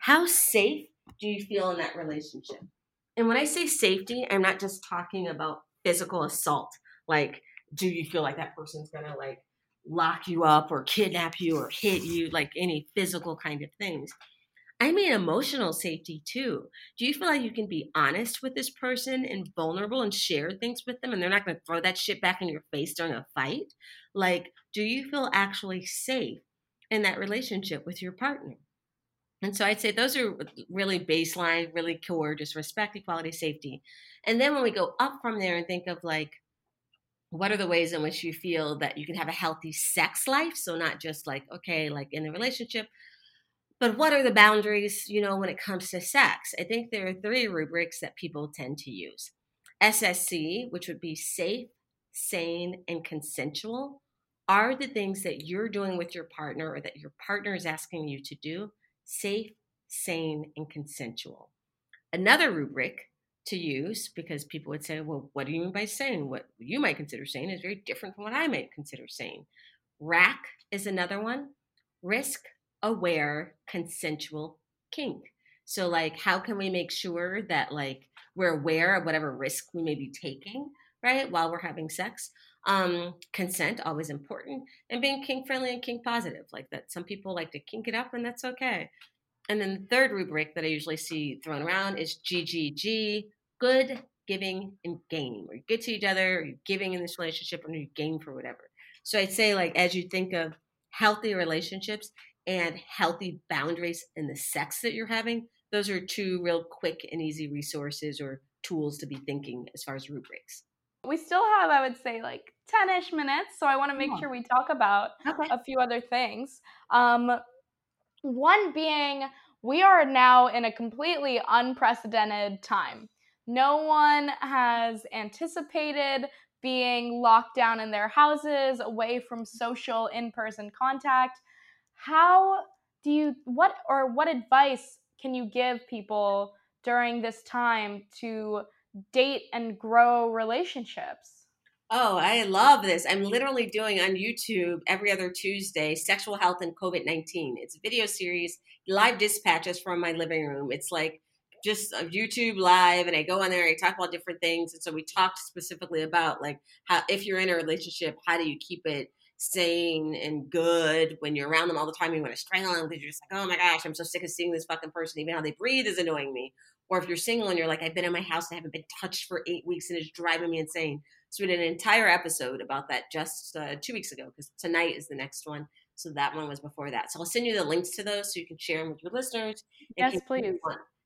How safe do you feel in that relationship? And when I say safety, I'm not just talking about physical assault. Like, do you feel like that person's going to like lock you up or kidnap you or hit you, like any physical kind of things? I mean, emotional safety too. Do you feel like you can be honest with this person and vulnerable and share things with them and they're not going to throw that shit back in your face during a fight? Like, do you feel actually safe in that relationship with your partner? And so I'd say those are really baseline, really core, just respect, equality, safety. And then when we go up from there and think of like, what are the ways in which you feel that you can have a healthy sex life? So not just like, okay, like in the relationship, but what are the boundaries, you know, when it comes to sex? I think there are three rubrics that people tend to use. SSC, which would be safe, sane, and consensual, are the things that you're doing with your partner or that your partner is asking you to do, safe, sane, and consensual. Another rubric to use, because people would say, well, what do you mean by sane? What you might consider sane is very different from what I might consider sane. RAC is another one. Risk, aware, consensual kink. So like, how can we make sure that like we're aware of whatever risk we may be taking, right, while we're having sex? Consent, always important, and being kink friendly and kink positive, like that some people like to kink it up and that's okay. And then the third rubric that I usually see thrown around is GGG, good, giving, and game. Are you good to each other? Are you giving in this relationship? Or are you game for whatever? So I'd say like, as you think of healthy relationships and healthy boundaries in the sex that you're having, those are two real quick and easy resources or tools to be thinking as far as rubrics. We still have, I would say, like 10-ish minutes. So I want to make sure we talk about a few other things. One being, we are now in a completely unprecedented time. No one has anticipated being locked down in their houses, away from social in-person contact. How do you, what advice can you give people during this time to date and grow relationships? Oh, I love this. I'm literally doing on YouTube every other Tuesday, Sexual Health and COVID-19. It's a video series, live dispatches from my living room. It's like just a YouTube live, and I go on there and I talk about different things. And so we talked specifically about like how, if you're in a relationship, how do you keep it sane and good when you're around them all the time? You want to strangle them because you're just like, oh my gosh, I'm so sick of seeing this fucking person. Even how they breathe is annoying me. Or if you're single and you're like, I've been in my house and I haven't been touched for 8 weeks and it's driving me insane. So we did an entire episode about that just 2 weeks ago, because tonight is the next one. So that one was before that. So I'll send you the links to those so you can share them with your listeners. Yes, please.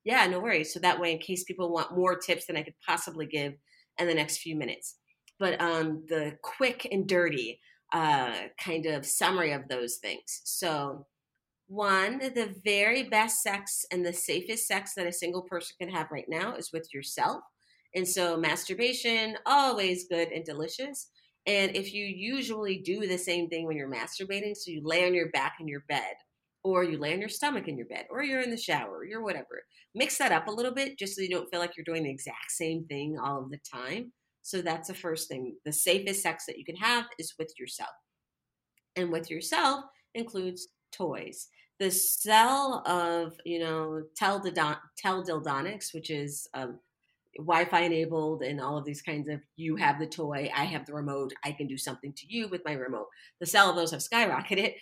Yeah, no worries. So that way, in case people want more tips than I could possibly give in the next few minutes. But the quick and dirty kind of summary of those things. So 1, the very best sex and the safest sex that a single person can have right now is with yourself. And so masturbation, always good and delicious. And if you usually do the same thing when you're masturbating, so you lay on your back in your bed, or you lay on your stomach in your bed, or you're in the shower, or you're whatever, mix that up a little bit just so you don't feel like you're doing the exact same thing all of the time. So that's the first thing. The safest sex that you can have is with yourself. And with yourself includes toys. The cell of, you know, teldildonics, which is Wi-Fi enabled and all of these kinds of, you have the toy, I have the remote, I can do something to you with my remote. The sale of those have skyrocketed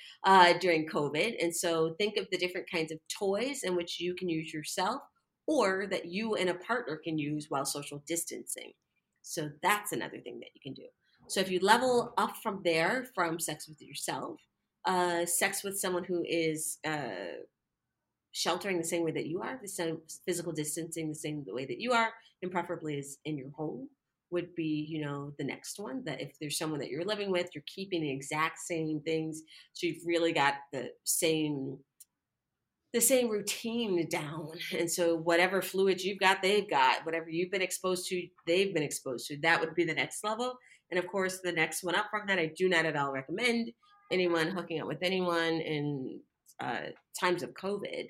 during COVID. And so think of the different kinds of toys in which you can use yourself, or that you and a partner can use while social distancing. So that's another thing that you can do. So if you level up from there, from sex with yourself, sex with someone who is sheltering the same way that you are, the same physical distancing the same way that you are, and preferably is in your home, would be, you know, the next one. That if there's someone that you're living with, you're keeping the exact same things, so you've really got the same routine down. And so whatever fluids you've got, they've got. Whatever you've been exposed to, they've been exposed to. That would be the next level. And of course, the next one up from that, I do not at all recommend anyone hooking up with anyone in times of COVID,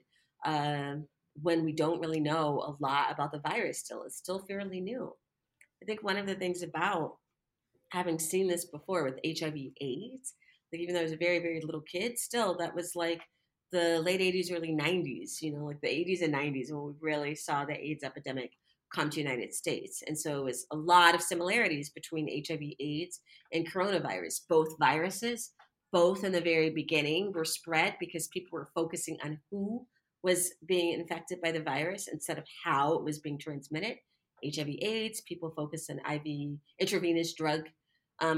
when we don't really know a lot about the virus still. It's still fairly new. I think one of the things about having seen this before with HIV/AIDS, like even though I was a very, very little kid, still that was like the late 80s, early 90s, you know, like the 80s and 90s when we really saw the AIDS epidemic come to the United States. And so it's a lot of similarities between HIV/AIDS and coronavirus. Both viruses, both in the very beginning, were spread because people were focusing on who was being infected by the virus instead of how it was being transmitted. HIV/AIDS, people focused on IV, intravenous drug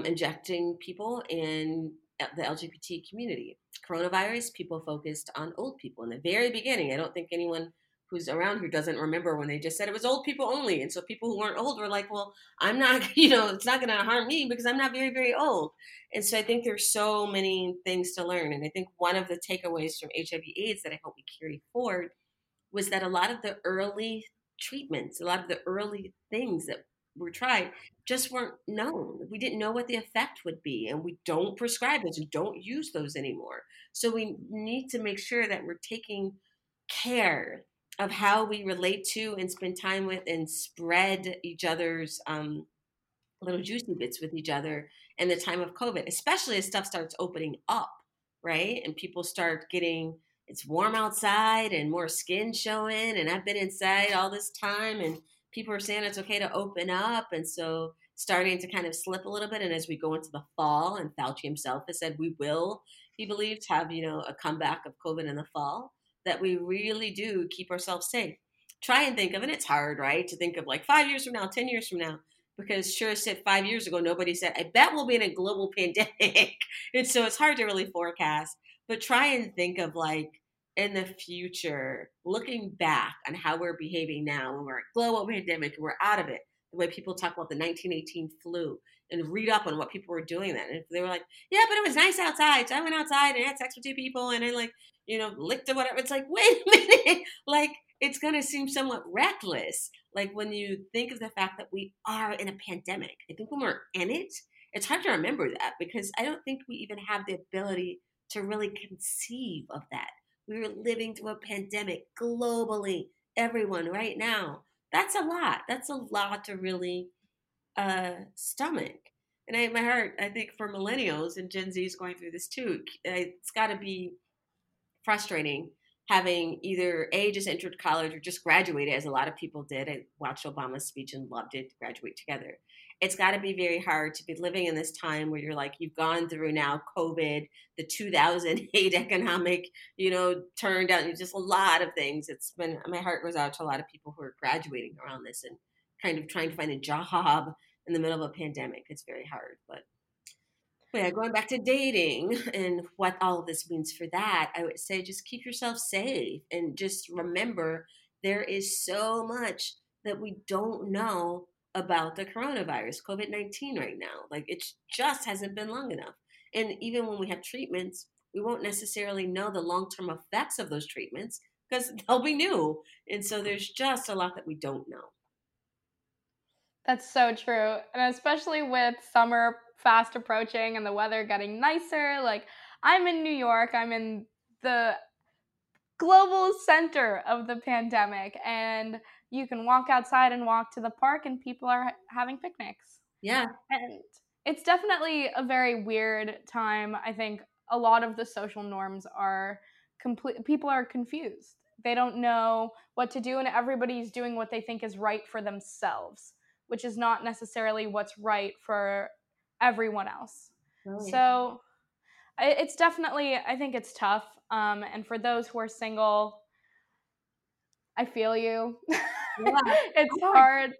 injecting people in the LGBT community. Coronavirus, people focused on old people. In the very beginning, I don't think anyone who's around who doesn't remember when they just said it was old people only. And so people who weren't old were like, well, I'm not, you know, it's not going to harm me because I'm not very, very old. And so I think there's so many things to learn. And I think one of the takeaways from HIV/AIDS that I hope we carry forward was that a lot of the early treatments, a lot of the early things that were tried just weren't known. We didn't know what the effect would be, and we don't prescribe those and don't use those anymore. So we need to make sure that we're taking care of how we relate to and spend time with and spread each other's little juicy bits with each other in the time of COVID, especially as stuff starts opening up, right? And people start getting, it's warm outside and more skin showing, and I've been inside all this time, and people are saying it's okay to open up. And so starting to kind of slip a little bit. And as we go into the fall, and Fauci himself has said we will, he believes, have, you know, a comeback of COVID in the fall, that we really do keep ourselves safe. Try and think of, and it's hard, right, to think of like 5 years from now, 10 years from now, because sure as shit 5 years ago, nobody said, I bet we'll be in a global pandemic. And so it's hard to really forecast, but try and think of like in the future, looking back on how we're behaving now when we're in a global pandemic, we're out of it. The way people talk about the 1918 flu, and read up on what people were doing then. And they were like, yeah, but it was nice outside. So I went outside and had sex with 2 people and I like, you know, licked or whatever. It's like, wait a minute. Like, it's going to seem somewhat reckless. Like when you think of the fact that we are in a pandemic, I think when we're in it, it's hard to remember that because I don't think we even have the ability to really conceive of that. We were living through a pandemic globally, everyone right now. That's a lot. That's a lot to really stomach. And in my heart, I think for millennials and Gen Z's going through this too, it's got to be frustrating having either A, just entered college or just graduated, as a lot of people did. I watched Obama's speech and loved it, Graduate Together. It's got to be very hard to be living in this time where you're like, you've gone through now COVID, the 2008 economic, turned out, just a lot of things. It's been, my heart goes out to a lot of people who are graduating around this and kind of trying to find a job in the middle of a pandemic. It's very hard, but yeah, going back to dating and what all of this means for that, I would say just keep yourself safe and just remember there is so much that we don't know about the coronavirus, COVID-19 right now. Like, it just hasn't been long enough. And even when we have treatments, we won't necessarily know the long-term effects of those treatments because they'll be new. And so there's just a lot that we don't know. That's so true. And especially with summer fast approaching and the weather getting nicer, like I'm in New York, I'm in the global center of the pandemic, and you can walk outside and walk to the park and people are having picnics. Yeah. And it's definitely a very weird time. I think a lot of the social norms are people are confused. They don't know what to do and everybody's doing what they think is right for themselves, which is not necessarily what's right for everyone else. Really? So it's definitely, I think it's tough. And for those who are single, I feel you. Yeah. It's hard.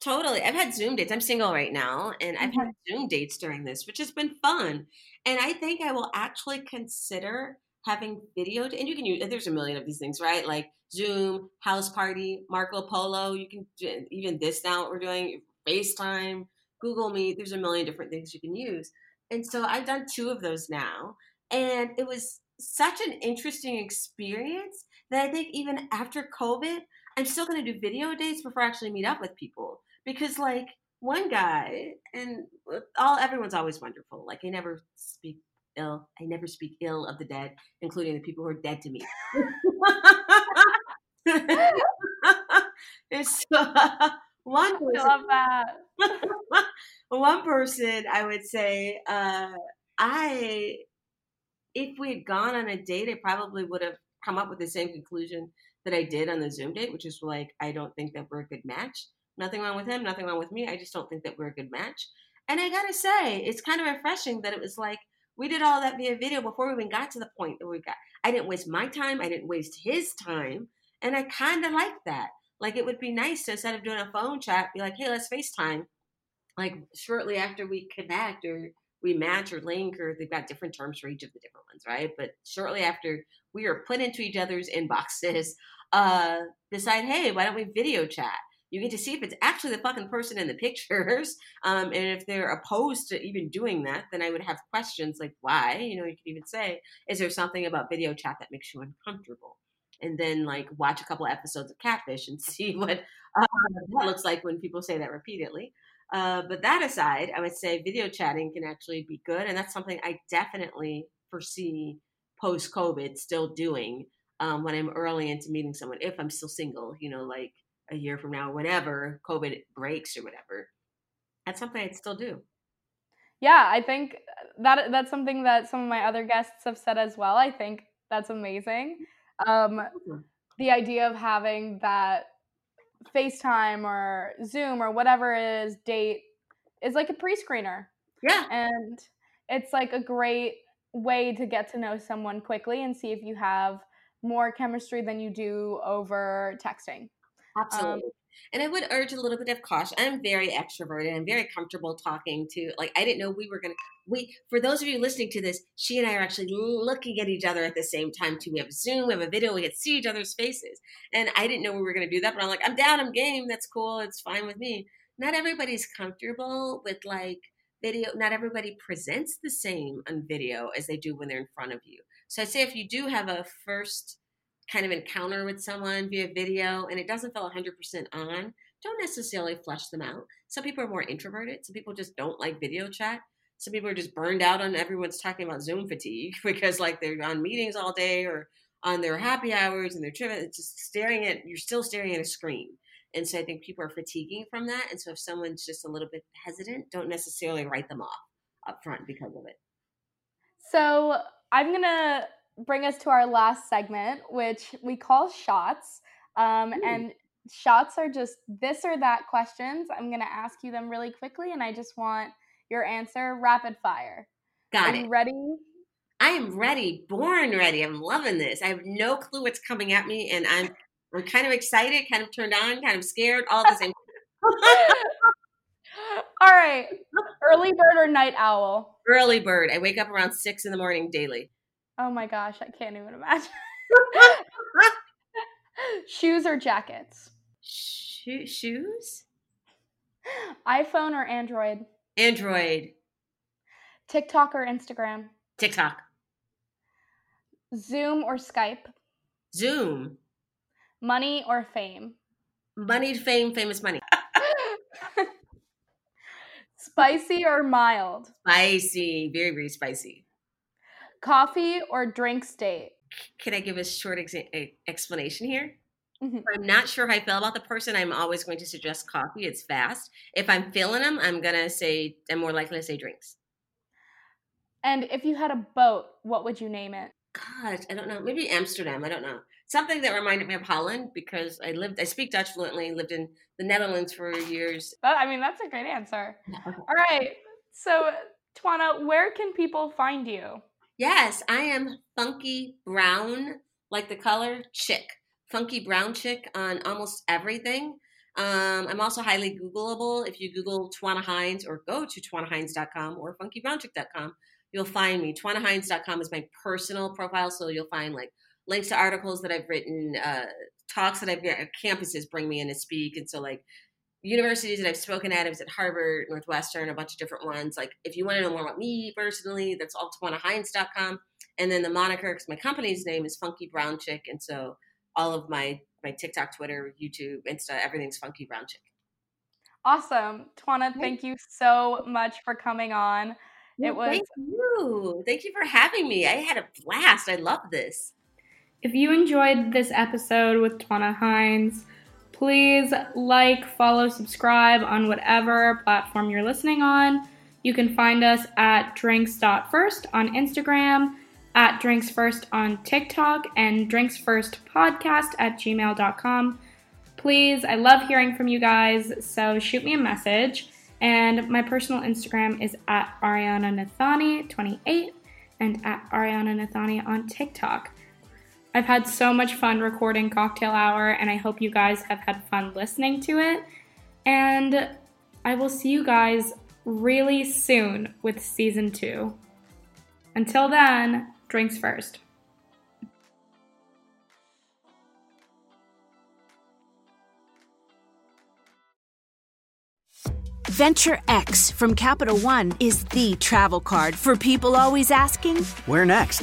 Totally. I've had Zoom dates. I'm single right now. And I've had Zoom dates during this, which has been fun. And I think I will actually consider having video. And you can use, there's a million of these things, right? Like Zoom, house party, Marco Polo. You can do, even this now what we're doing, FaceTime, Google Meet. There's a million different things you can use. And so I've done two of those now. And it was such an interesting experience that I think even after COVID, I'm still going to do video dates before I actually meet up with people. Because like one guy, and everyone's always wonderful. Like I never speak ill of the dead, including the people who are dead to me. I love that. One person, I would say, if we had gone on a date, I probably would have come up with the same conclusion that I did on the Zoom date, which is like, I don't think that we're a good match. Nothing wrong with him, nothing wrong with me. I just don't think that we're a good match. And I gotta say, it's kind of refreshing that it was like, we did all that via video before we even got to the point that we got. I didn't waste my time. I didn't waste his time. And I kind of like that. Like, it would be nice to, instead of doing a phone chat, be like, hey, let's FaceTime. Like, shortly after we connect or we match or link, or they've got different terms for each of the different ones, right? But shortly after we are put into each other's inboxes, decide, hey, why don't we video chat? You get to see if it's actually the fucking person in the pictures. And if they're opposed to even doing that, then I would have questions like, why? You could even say, is there something about video chat that makes you uncomfortable? And then like watch a couple episodes of Catfish and see what that looks like when people say that repeatedly. But that aside, I would say video chatting can actually be good. And that's something I definitely foresee post-COVID still doing when I'm early into meeting someone, if I'm still single, like a year from now, whenever COVID breaks or whatever. That's something I'd still do. Yeah, I think that's something that some of my other guests have said as well. I think that's amazing. The idea of having that FaceTime or Zoom or whatever it is date is like a pre-screener. Yeah. And it's like a great way to get to know someone quickly and see if you have more chemistry than you do over texting. Absolutely. And I would urge a little bit of caution. I'm very extroverted. I'm very comfortable talking to, like, I didn't know for those of you listening to this, she and I are actually looking at each other at the same time too. We have Zoom, we have a video, we can see each other's faces. And I didn't know we were going to do that, but I'm like, I'm down, I'm game. That's cool. It's fine with me. Not everybody's comfortable with like video. Not everybody presents the same on video as they do when they're in front of you. So I'd say if you do have a first kind of encounter with someone via video and it doesn't feel 100% on, don't necessarily flush them out. Some people are more introverted. Some people just don't like video chat. Some people are just burned out on everyone's talking about Zoom fatigue because like they're on meetings all day or on their happy hours and they're tripping. It's just staring at, you're still staring at a screen. And so I think people are fatiguing from that. And so if someone's just a little bit hesitant, don't necessarily write them off up front because of it. So I'm going to bring us to our last segment, which we call shots. And shots are just this or that questions. I'm going to ask you them really quickly. And I just want your answer rapid fire. Got it. Are you ready? I am ready. Born ready. I'm loving this. I have no clue what's coming at me. And I'm kind of excited, kind of turned on, kind of scared, all the same. All right. Early bird or night owl? Early bird. I wake up around 6 in the morning daily. Oh my gosh. I can't even imagine. Shoes or jackets? Shoes? iPhone or Android? Android. TikTok or Instagram? TikTok. Zoom or Skype? Zoom. Money or fame? Money, fame, famous money. Spicy or mild? Spicy. Very, very spicy. Coffee or drinks date? Can I give a short explanation here? Mm-hmm. If I'm not sure how I feel about the person, I'm always going to suggest coffee. It's fast. If I'm feeling them, I'm more likely to say drinks. And if you had a boat, what would you name it? Gosh, I don't know. Maybe Amsterdam. I don't know. Something that reminded me of Holland because I speak Dutch fluently, lived in the Netherlands for years. I mean, that's a great answer. All right. So, Twanna, where can people find you? Yes, I am Funky Brown, like the color, Chick. Funky Brown Chick on almost everything. I'm also highly Googleable. If you Google Twanna Hines or go to twanahines.com or funkybrownchick.com, you'll find me. twanahines.com is my personal profile, so you'll find like links to articles that I've written, talks that I've got. Campuses bring me in to speak. And so like universities that I've spoken at, I was at Harvard, Northwestern, a bunch of different ones. Like if you want to know more about me personally, that's all twanahines.com. And then the moniker, because my company's name is Funky Brown Chick. And so all of my TikTok, Twitter, YouTube, Insta, everything's Funky Brown Chick. Awesome. Twanna, thank you so much for coming on. Thank you. Thank you for having me. I had a blast. I love this. If you enjoyed this episode with Twanna Hines, please like, follow, subscribe on whatever platform you're listening on. You can find us at drinks.first on Instagram, at drinksfirst on TikTok, and drinksfirstpodcast@gmail.com. Please, I love hearing from you guys, so shoot me a message. And my personal Instagram is at ArianaNathani28 and at ArianaNathani on TikTok. I've had so much fun recording Cocktail Hour, and I hope you guys have had fun listening to it. And I will see you guys really soon with season 2. Until then, drinks first. Venture X from Capital One is the travel card for people always asking, "Where next?"